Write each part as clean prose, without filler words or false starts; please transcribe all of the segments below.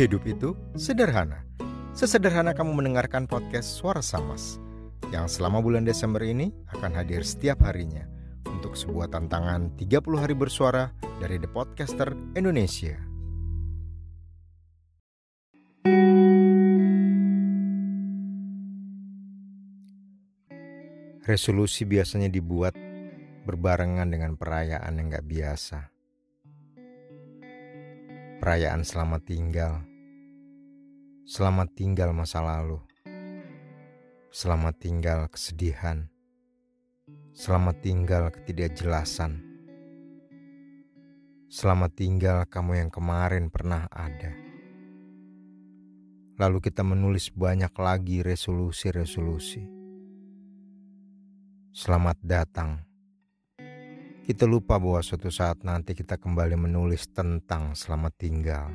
Hidup itu sederhana. Sesederhana kamu mendengarkan podcast Suara Samas yang selama bulan Desember ini akan hadir setiap harinya untuk sebuah tantangan 30 hari bersuara dari The Podcaster Indonesia. Resolusi biasanya dibuat berbarengan dengan perayaan yang gak biasa. Perayaan selamat tinggal masa lalu, selamat tinggal kesedihan, selamat tinggal ketidakjelasan, selamat tinggal kamu yang kemarin pernah ada. Lalu kita menulis banyak lagi resolusi-resolusi. Selamat datang. Kita lupa bahwa suatu saat nanti kita kembali menulis tentang selamat tinggal.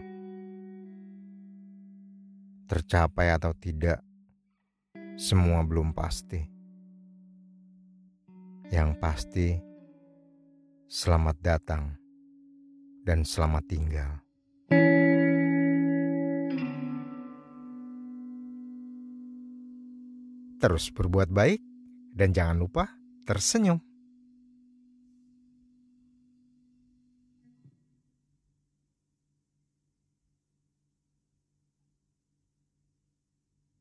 Tercapai atau tidak, semua belum pasti. Yang pasti, selamat datang dan selamat tinggal. Terus berbuat baik dan jangan lupa tersenyum.